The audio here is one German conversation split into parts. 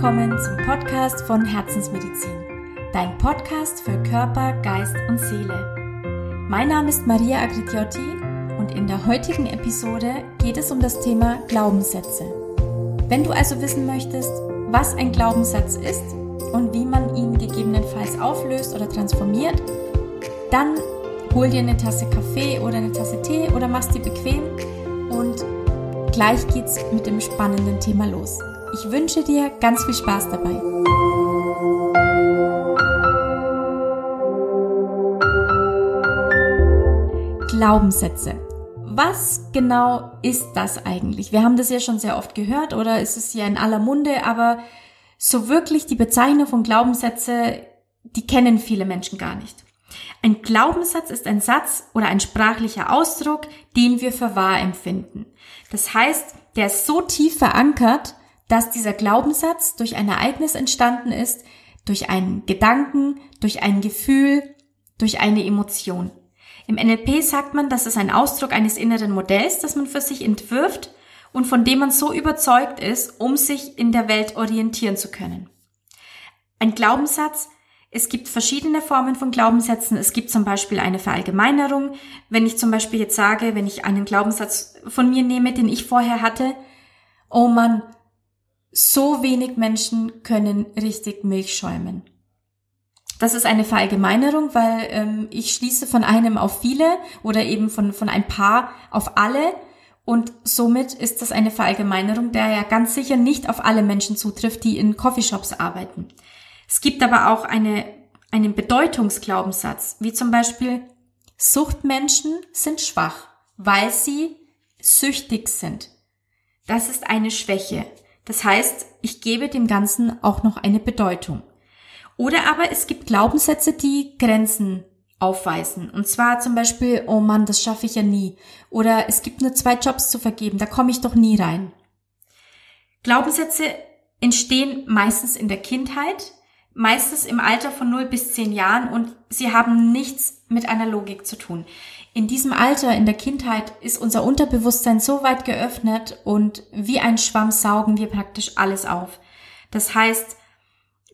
willkommen zum Podcast von Herzensmedizin, dein Podcast für Körper, Geist und Seele. Mein Name ist Maria Agridiotti und in der heutigen Episode geht es um das Thema Glaubenssätze. Wenn du also wissen möchtest, was ein Glaubenssatz ist und wie man ihn gegebenenfalls auflöst oder transformiert, dann hol dir eine Tasse Kaffee oder eine Tasse Tee oder mach's dir bequem und gleich geht's mit dem spannenden Thema los. Ich wünsche dir ganz viel Spaß dabei. Glaubenssätze. Was genau ist das eigentlich? Wir haben das ja schon sehr oft gehört oder ist es ja in aller Munde, aber so wirklich die Bezeichnung von Glaubenssätze, die kennen viele Menschen gar nicht. Ein Glaubenssatz ist ein Satz oder ein sprachlicher Ausdruck, den wir für wahr empfinden. Das heißt, der ist so tief verankert, dass dieser Glaubenssatz durch ein Ereignis entstanden ist, durch einen Gedanken, durch ein Gefühl, durch eine Emotion. Im NLP sagt man, das ist ein Ausdruck eines inneren Modells, das man für sich entwirft und von dem man so überzeugt ist, um sich in der Welt orientieren zu können. Ein Glaubenssatz, es gibt verschiedene Formen von Glaubenssätzen. Es gibt zum Beispiel eine Verallgemeinerung. Wenn ich zum Beispiel jetzt sage, wenn ich einen Glaubenssatz von mir nehme, den ich vorher hatte, oh Mann, so wenig Menschen können richtig Milch schäumen. Das ist eine Verallgemeinerung, weil ich schließe von einem auf viele oder eben von ein paar auf alle und somit ist das eine Verallgemeinerung, der ja ganz sicher nicht auf alle Menschen zutrifft, die in Coffeeshops arbeiten. Es gibt aber auch einen Bedeutungsglaubenssatz, wie zum Beispiel Suchtmenschen sind schwach, weil sie süchtig sind. Das ist eine Schwäche. Das heißt, ich gebe dem Ganzen auch noch eine Bedeutung. Oder aber es gibt Glaubenssätze, die Grenzen aufweisen. Und zwar zum Beispiel, oh Mann, das schaffe ich ja nie. Oder es gibt nur 2 Jobs zu vergeben, da komme ich doch nie rein. Glaubenssätze entstehen meistens in der Kindheit, meistens im Alter von 0 bis 10 Jahren und sie haben nichts mit einer Logik zu tun. In diesem Alter, in der Kindheit, ist unser Unterbewusstsein so weit geöffnet und wie ein Schwamm saugen wir praktisch alles auf. Das heißt,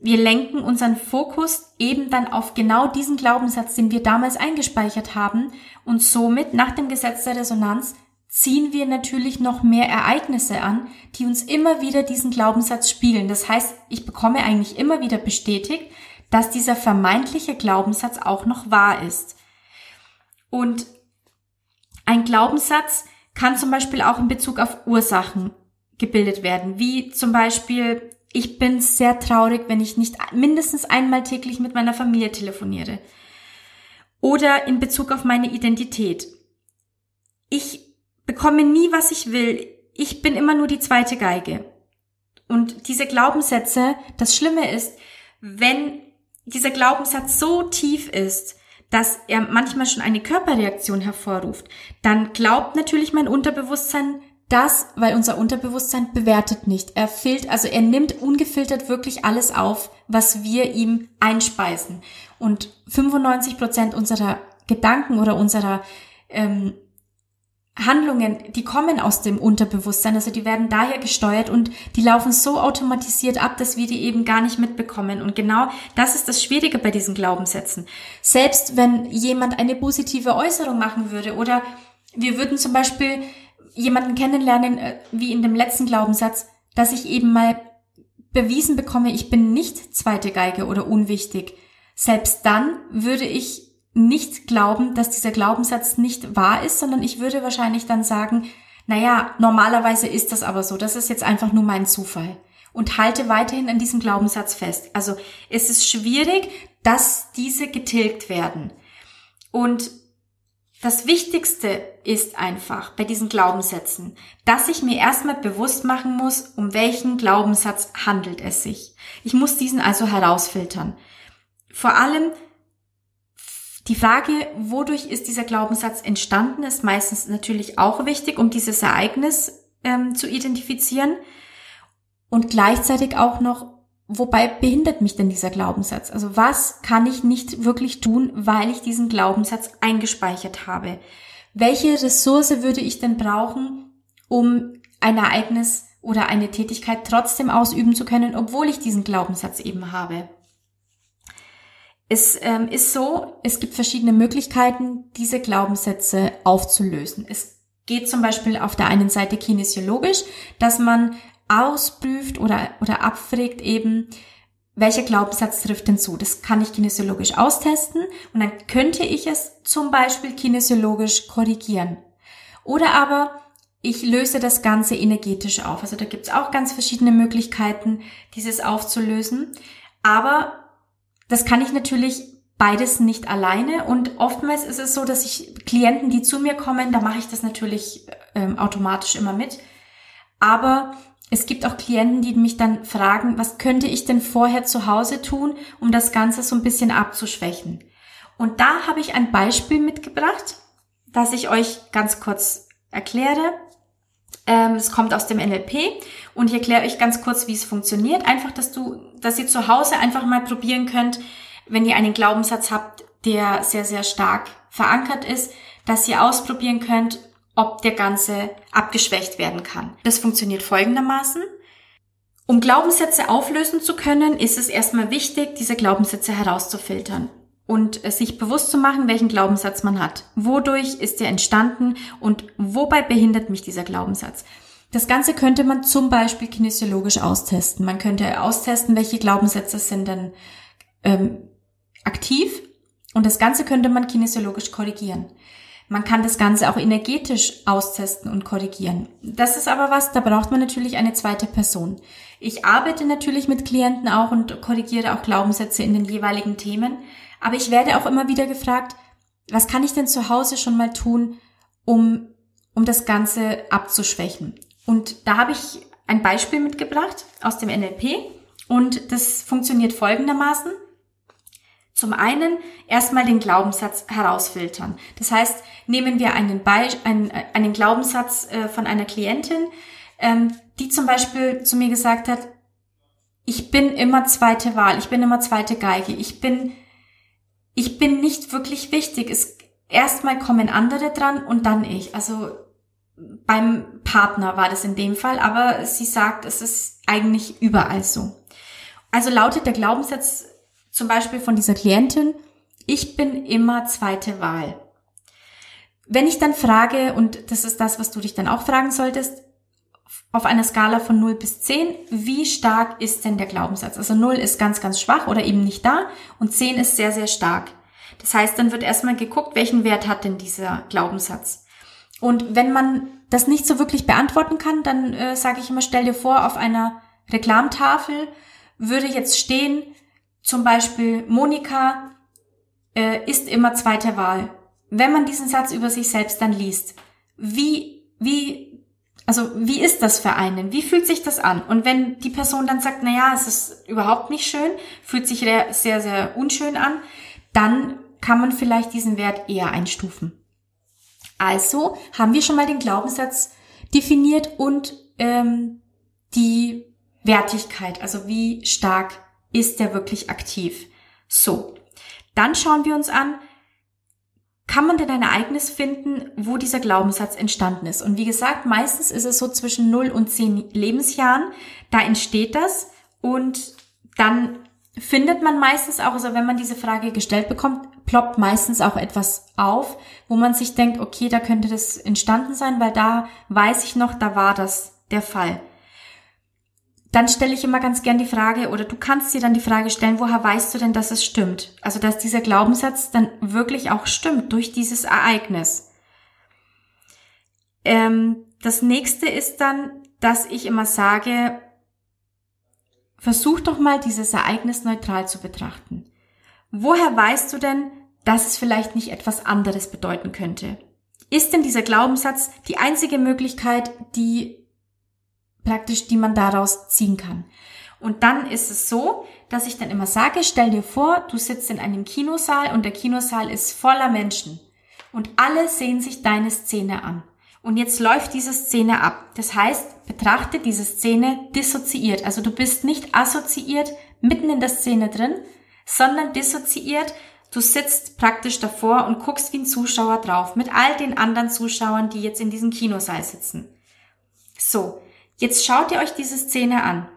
wir lenken unseren Fokus eben dann auf genau diesen Glaubenssatz, den wir damals eingespeichert haben und somit nach dem Gesetz der Resonanz ziehen wir natürlich noch mehr Ereignisse an, die uns immer wieder diesen Glaubenssatz spiegeln. Das heißt, ich bekomme eigentlich immer wieder bestätigt, dass dieser vermeintliche Glaubenssatz auch noch wahr ist. Und ein Glaubenssatz kann zum Beispiel auch in Bezug auf Ursachen gebildet werden, wie zum Beispiel, ich bin sehr traurig, wenn ich nicht mindestens einmal täglich mit meiner Familie telefoniere. Oder in Bezug auf meine Identität. Ich bekomme nie, was ich will. Ich bin immer nur die zweite Geige. Und diese Glaubenssätze, das Schlimme ist, wenn dieser Glaubenssatz so tief ist, dass er manchmal schon eine Körperreaktion hervorruft, dann glaubt natürlich mein Unterbewusstsein das, weil unser Unterbewusstsein bewertet nicht. Er nimmt ungefiltert wirklich alles auf, was wir ihm einspeisen. Und 95% unserer Gedanken oder unserer Handlungen, die kommen aus dem Unterbewusstsein, also die werden daher gesteuert und die laufen so automatisiert ab, dass wir die eben gar nicht mitbekommen. Und genau das ist das Schwierige bei diesen Glaubenssätzen. Selbst wenn jemand eine positive Äußerung machen würde oder wir würden zum Beispiel jemanden kennenlernen, wie in dem letzten Glaubenssatz, dass ich eben mal bewiesen bekomme, ich bin nicht zweite Geige oder unwichtig. Selbst dann würde ich nicht glauben, dass dieser Glaubenssatz nicht wahr ist, sondern ich würde wahrscheinlich dann sagen, naja, normalerweise ist das aber so, das ist jetzt einfach nur mein Zufall und halte weiterhin an diesem Glaubenssatz fest. Also es ist schwierig, dass diese getilgt werden. Und das Wichtigste ist einfach bei diesen Glaubenssätzen, dass ich mir erstmal bewusst machen muss, um welchen Glaubenssatz handelt es sich. Ich muss diesen also herausfiltern. Vor allem die Frage, wodurch ist dieser Glaubenssatz entstanden, ist meistens natürlich auch wichtig, um dieses Ereignis zu identifizieren und gleichzeitig auch noch, wobei behindert mich denn dieser Glaubenssatz? Also was kann ich nicht wirklich tun, weil ich diesen Glaubenssatz eingespeichert habe? Welche Ressource würde ich denn brauchen, um ein Ereignis oder eine Tätigkeit trotzdem ausüben zu können, obwohl ich diesen Glaubenssatz eben habe. Es ist so, es gibt verschiedene Möglichkeiten, diese Glaubenssätze aufzulösen. Es geht zum Beispiel auf der einen Seite kinesiologisch, dass man ausprüft oder abfragt eben, welcher Glaubenssatz trifft denn zu. Das kann ich kinesiologisch austesten und dann könnte ich es zum Beispiel kinesiologisch korrigieren. Oder aber ich löse das Ganze energetisch auf. Also da gibt es auch ganz verschiedene Möglichkeiten, dieses aufzulösen. Aber das kann ich natürlich beides nicht alleine und oftmals ist es so, dass ich Klienten, die zu mir kommen, da mache ich das natürlich automatisch immer mit, aber es gibt auch Klienten, die mich dann fragen, was könnte ich denn vorher zu Hause tun, um das Ganze so ein bisschen abzuschwächen. Und da habe ich ein Beispiel mitgebracht, das ich euch ganz kurz erkläre. Es kommt aus dem NLP und ich erkläre euch ganz kurz, wie es funktioniert. Einfach, dass ihr zu Hause einfach mal probieren könnt, wenn ihr einen Glaubenssatz habt, der sehr, sehr stark verankert ist, dass ihr ausprobieren könnt, ob der Ganze abgeschwächt werden kann. Das funktioniert folgendermaßen. Um Glaubenssätze auflösen zu können, ist es erstmal wichtig, diese Glaubenssätze herauszufiltern und sich bewusst zu machen, welchen Glaubenssatz man hat. Wodurch ist der entstanden und wobei behindert mich dieser Glaubenssatz? Das Ganze könnte man zum Beispiel kinesiologisch austesten. Man könnte austesten, welche Glaubenssätze sind denn aktiv und das Ganze könnte man kinesiologisch korrigieren. Man kann das Ganze auch energetisch austesten und korrigieren. Das ist aber was, da braucht man natürlich eine zweite Person. Ich arbeite natürlich mit Klienten auch und korrigiere auch Glaubenssätze in den jeweiligen Themen. Aber ich werde auch immer wieder gefragt, was kann ich denn zu Hause schon mal tun, um das Ganze abzuschwächen? Und da habe ich ein Beispiel mitgebracht aus dem NLP und das funktioniert folgendermaßen. Zum einen erstmal den Glaubenssatz herausfiltern. Das heißt, nehmen wir einen Glaubenssatz von einer Klientin, die zum Beispiel zu mir gesagt hat, ich bin immer zweite Wahl, ich bin immer zweite Geige, ich bin nicht wirklich wichtig. Erstmal kommen andere dran und dann ich. Also beim Partner war das in dem Fall, aber sie sagt, es ist eigentlich überall so. Also lautet der Glaubenssatz zum Beispiel von dieser Klientin, ich bin immer zweite Wahl. Wenn ich dann frage, und das ist das, was du dich dann auch fragen solltest, auf einer Skala von 0 bis 10, wie stark ist denn der Glaubenssatz? Also 0 ist ganz, ganz schwach oder eben nicht da und 10 ist sehr, sehr stark. Das heißt, dann wird erstmal geguckt, welchen Wert hat denn dieser Glaubenssatz? Und wenn man das nicht so wirklich beantworten kann, dann sage ich immer, stell dir vor, auf einer Reklamtafel würde jetzt stehen, zum Beispiel Monika ist immer zweite Wahl. Wenn man diesen Satz über sich selbst dann liest, wie ist das für einen? Wie fühlt sich das an? Und wenn die Person dann sagt, naja, es ist überhaupt nicht schön, fühlt sich sehr, sehr unschön an, dann kann man vielleicht diesen Wert eher einstufen. Also haben wir schon mal den Glaubenssatz definiert und die Wertigkeit, also wie stark ist der wirklich aktiv. So, dann schauen wir uns an, kann man denn ein Ereignis finden, wo dieser Glaubenssatz entstanden ist? Und wie gesagt, meistens ist es so zwischen 0 und 10 Lebensjahren, da entsteht das und dann findet man meistens auch, also wenn man diese Frage gestellt bekommt, ploppt meistens auch etwas auf, wo man sich denkt, okay, da könnte das entstanden sein, weil da weiß ich noch, da war das der Fall. Dann stelle ich immer ganz gern die Frage, oder du kannst dir dann die Frage stellen, woher weißt du denn, dass es stimmt? Also, dass dieser Glaubenssatz dann wirklich auch stimmt durch dieses Ereignis. Das nächste ist dann, dass ich immer sage, versuch doch mal, dieses Ereignis neutral zu betrachten. Woher weißt du denn, dass es vielleicht nicht etwas anderes bedeuten könnte? Ist denn dieser Glaubenssatz die einzige Möglichkeit, die man daraus ziehen kann? Und dann ist es so, dass ich dann immer sage, stell dir vor, du sitzt in einem Kinosaal und der Kinosaal ist voller Menschen und alle sehen sich deine Szene an. Und jetzt läuft diese Szene ab. Das heißt, betrachte diese Szene dissoziiert. Also du bist nicht assoziiert mitten in der Szene drin, sondern dissoziiert. Du sitzt praktisch davor und guckst wie ein Zuschauer drauf mit all den anderen Zuschauern, die jetzt in diesem Kinosaal sitzen. So. Jetzt schaut ihr euch diese Szene an.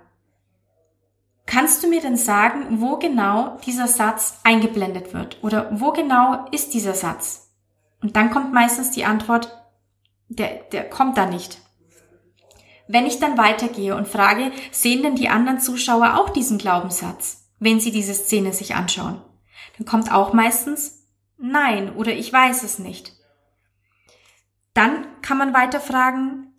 Kannst du mir denn sagen, wo genau dieser Satz eingeblendet wird? Oder wo genau ist dieser Satz? Und dann kommt meistens die Antwort, der kommt da nicht. Wenn ich dann weitergehe und frage, sehen denn die anderen Zuschauer auch diesen Glaubenssatz, wenn sie diese Szene sich anschauen? Dann kommt auch meistens, nein, oder ich weiß es nicht. Dann kann man weiter fragen,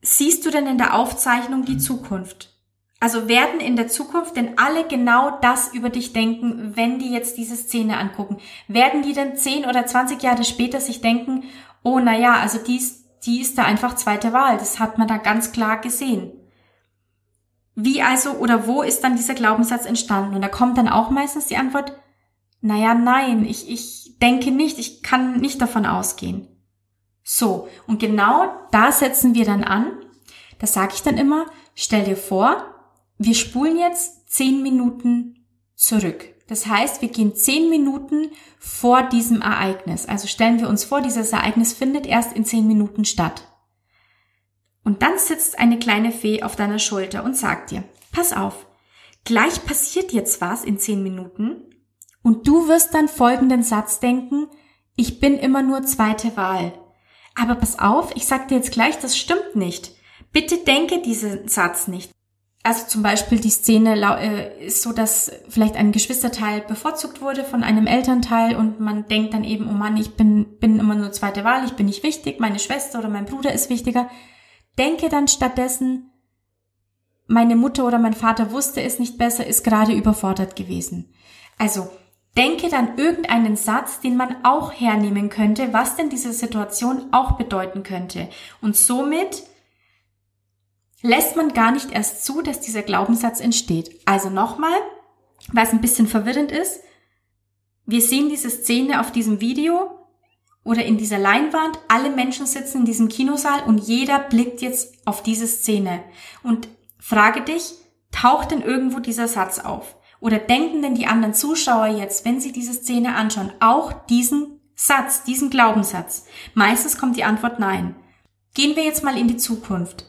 siehst du denn in der Aufzeichnung die Zukunft? Also werden in der Zukunft denn alle genau das über dich denken, wenn die jetzt diese Szene angucken? Werden die denn 10 oder 20 Jahre später sich denken, oh naja, also die ist da einfach zweite Wahl, das hat man da ganz klar gesehen. Wie also oder wo ist dann dieser Glaubenssatz entstanden? Und da kommt dann auch meistens die Antwort, naja, nein, ich denke nicht, ich kann nicht davon ausgehen. So, und genau da setzen wir dann an, da sage ich dann immer, stell dir vor, wir spulen jetzt 10 Minuten zurück. Das heißt, wir gehen 10 Minuten vor diesem Ereignis. Also stellen wir uns vor, dieses Ereignis findet erst in 10 Minuten statt. Und dann sitzt eine kleine Fee auf deiner Schulter und sagt dir, pass auf, gleich passiert jetzt was in 10 Minuten und du wirst dann folgenden Satz denken, ich bin immer nur zweite Wahl. Aber pass auf, ich sag dir jetzt gleich, das stimmt nicht. Bitte denke diesen Satz nicht. Also zum Beispiel die Szene ist so, dass vielleicht ein Geschwisterteil bevorzugt wurde von einem Elternteil und man denkt dann eben, oh Mann, ich bin immer nur zweite Wahl, ich bin nicht wichtig, meine Schwester oder mein Bruder ist wichtiger. Denke dann stattdessen, meine Mutter oder mein Vater wusste es nicht besser, ist gerade überfordert gewesen. Also denke dann irgendeinen Satz, den man auch hernehmen könnte, was denn diese Situation auch bedeuten könnte. Und somit lässt man gar nicht erst zu, dass dieser Glaubenssatz entsteht. Also nochmal, weil es ein bisschen verwirrend ist, wir sehen diese Szene auf diesem Video oder in dieser Leinwand, alle Menschen sitzen in diesem Kinosaal und jeder blickt jetzt auf diese Szene. Und frage dich, taucht denn irgendwo dieser Satz auf? Oder denken denn die anderen Zuschauer jetzt, wenn sie diese Szene anschauen, auch diesen Satz, diesen Glaubenssatz? Meistens kommt die Antwort nein. Gehen wir jetzt mal in die Zukunft.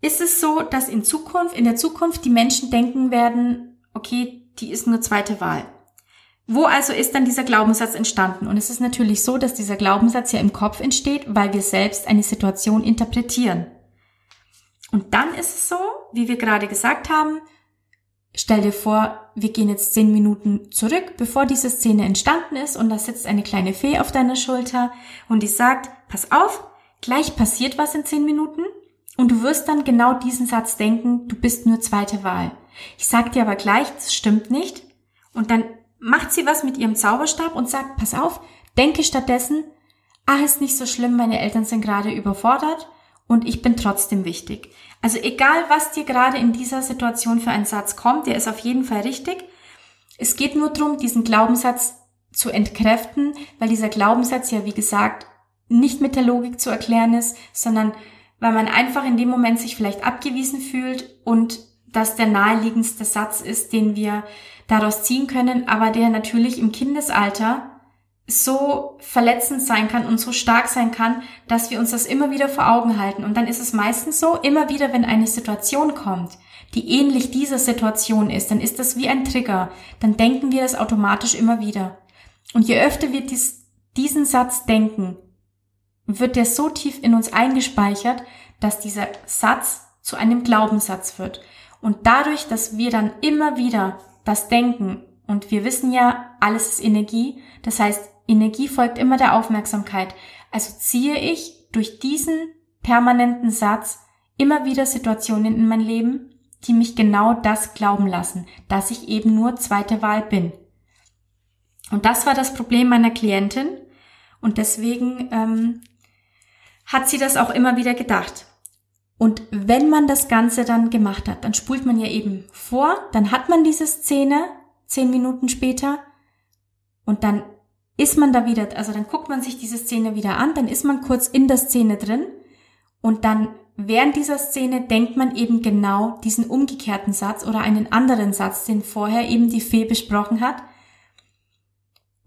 Ist es so, dass in der Zukunft die Menschen denken werden, okay, die ist nur zweite Wahl? Wo also ist dann dieser Glaubenssatz entstanden? Und es ist natürlich so, dass dieser Glaubenssatz ja im Kopf entsteht, weil wir selbst eine Situation interpretieren. Und dann ist es so, wie wir gerade gesagt haben, stell dir vor, wir gehen jetzt 10 Minuten zurück, bevor diese Szene entstanden ist und da sitzt eine kleine Fee auf deiner Schulter und die sagt, pass auf, gleich passiert was in 10 Minuten. Und du wirst dann genau diesen Satz denken, du bist nur zweite Wahl. Ich sag dir aber gleich, das stimmt nicht. Und dann macht sie was mit ihrem Zauberstab und sagt, pass auf, denke stattdessen, ach, ist nicht so schlimm, meine Eltern sind gerade überfordert und ich bin trotzdem wichtig. Also egal, was dir gerade in dieser Situation für einen Satz kommt, der ist auf jeden Fall richtig. Es geht nur darum, diesen Glaubenssatz zu entkräften, weil dieser Glaubenssatz ja, wie gesagt, nicht mit der Logik zu erklären ist, sondern weil man einfach in dem Moment sich vielleicht abgewiesen fühlt und dass der naheliegendste Satz ist, den wir daraus ziehen können, aber der natürlich im Kindesalter so verletzend sein kann und so stark sein kann, dass wir uns das immer wieder vor Augen halten. Und dann ist es meistens so, immer wieder, wenn eine Situation kommt, die ähnlich dieser Situation ist, dann ist das wie ein Trigger. Dann denken wir das automatisch immer wieder. Und je öfter wir diesen Satz denken, wird der so tief in uns eingespeichert, dass dieser Satz zu einem Glaubenssatz wird. Und dadurch, dass wir dann immer wieder das denken, und wir wissen ja, alles ist Energie, das heißt, Energie folgt immer der Aufmerksamkeit. Also ziehe ich durch diesen permanenten Satz immer wieder Situationen in mein Leben, die mich genau das glauben lassen, dass ich eben nur zweite Wahl bin. Und das war das Problem meiner Klientin. Und deswegen hat sie das auch immer wieder gedacht. Und wenn man das Ganze dann gemacht hat, dann spult man ja eben vor, dann hat man diese Szene 10 Minuten später und dann ist man da wieder, also dann guckt man sich diese Szene wieder an, dann ist man kurz in der Szene drin und dann während dieser Szene denkt man eben genau diesen umgekehrten Satz oder einen anderen Satz, den vorher eben die Fee besprochen hat.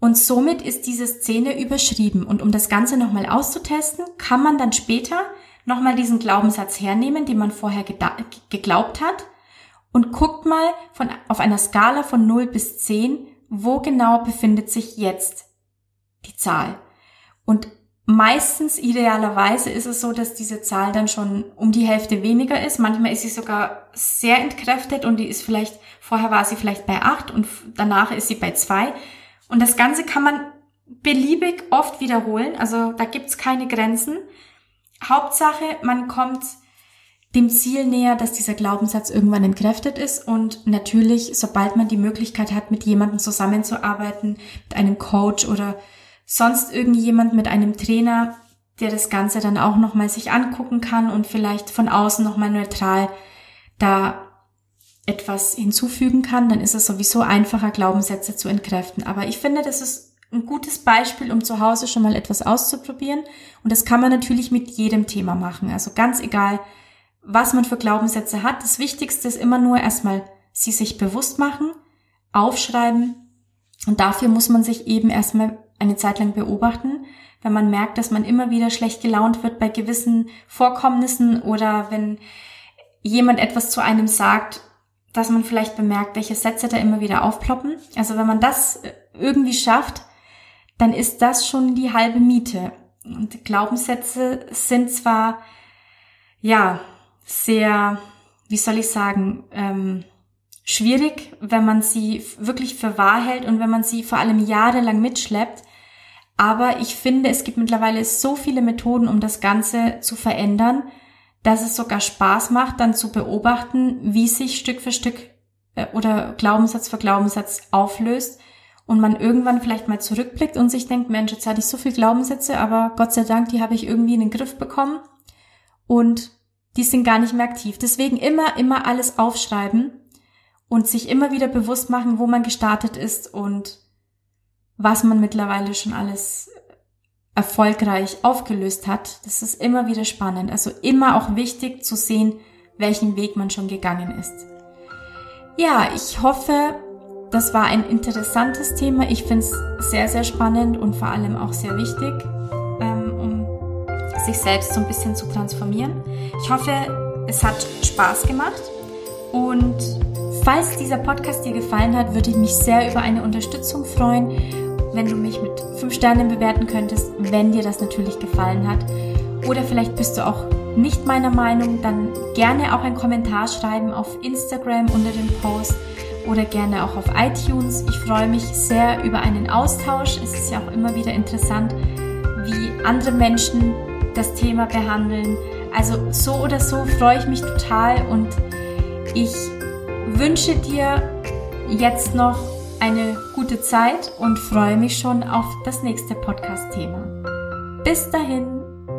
Und somit ist diese Szene überschrieben. Und um das Ganze nochmal auszutesten, kann man dann später nochmal diesen Glaubenssatz hernehmen, den man vorher geglaubt hat, und guckt mal auf einer Skala von 0 bis 10, wo genau befindet sich jetzt die Zahl. Und meistens, idealerweise, ist es so, dass diese Zahl dann schon um die Hälfte weniger ist. Manchmal ist sie sogar sehr entkräftet und die ist vielleicht, vorher war sie vielleicht bei 8 und danach ist sie bei 2. Und das Ganze kann man beliebig oft wiederholen, also da gibt's keine Grenzen. Hauptsache, man kommt dem Ziel näher, dass dieser Glaubenssatz irgendwann entkräftet ist, und natürlich, sobald man die Möglichkeit hat, mit jemandem zusammenzuarbeiten, mit einem Coach oder sonst irgendjemand, mit einem Trainer, der das Ganze dann auch nochmal sich angucken kann und vielleicht von außen nochmal neutral da etwas hinzufügen kann, dann ist es sowieso einfacher, Glaubenssätze zu entkräften. Aber ich finde, das ist ein gutes Beispiel, um zu Hause schon mal etwas auszuprobieren. Und das kann man natürlich mit jedem Thema machen. Also ganz egal, was man für Glaubenssätze hat. Das Wichtigste ist immer nur erstmal, sie sich bewusst machen, aufschreiben. Und dafür muss man sich eben erstmal eine Zeit lang beobachten, wenn man merkt, dass man immer wieder schlecht gelaunt wird bei gewissen Vorkommnissen oder wenn jemand etwas zu einem sagt, dass man vielleicht bemerkt, welche Sätze da immer wieder aufploppen. Also wenn man das irgendwie schafft, dann ist das schon die halbe Miete. Und Glaubenssätze sind zwar, ja, sehr, wie soll ich sagen, schwierig, wenn man sie wirklich für wahr hält und wenn man sie vor allem jahrelang mitschleppt. Aber ich finde, es gibt mittlerweile so viele Methoden, um das Ganze zu verändern, dass es sogar Spaß macht, dann zu beobachten, wie sich Stück für Stück oder Glaubenssatz für Glaubenssatz auflöst und man irgendwann vielleicht mal zurückblickt und sich denkt, Mensch, jetzt hatte ich so viele Glaubenssätze, aber Gott sei Dank, die habe ich irgendwie in den Griff bekommen und die sind gar nicht mehr aktiv. Deswegen immer alles aufschreiben und sich immer wieder bewusst machen, wo man gestartet ist und was man mittlerweile schon alles erfolgreich aufgelöst hat. Das ist immer wieder spannend. Also immer auch wichtig zu sehen, welchen Weg man schon gegangen ist. Ja, ich hoffe, das war ein interessantes Thema. Ich finde es sehr, sehr spannend und vor allem auch sehr wichtig, um sich selbst so ein bisschen zu transformieren. Ich hoffe, es hat Spaß gemacht. Und falls dieser Podcast dir gefallen hat, würde ich mich sehr über eine Unterstützung freuen, wenn du mich mit 5 Sternen bewerten könntest, wenn dir das natürlich gefallen hat. Oder vielleicht bist du auch nicht meiner Meinung, dann gerne auch einen Kommentar schreiben auf Instagram unter dem Post oder gerne auch auf iTunes. Ich freue mich sehr über einen Austausch. Es ist ja auch immer wieder interessant, wie andere Menschen das Thema behandeln. Also so oder so freue ich mich total und ich wünsche dir jetzt noch eine gute Zeit und freue mich schon auf das nächste Podcast-Thema. Bis dahin,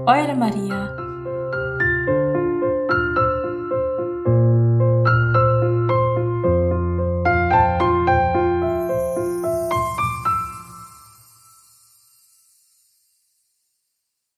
eure Maria.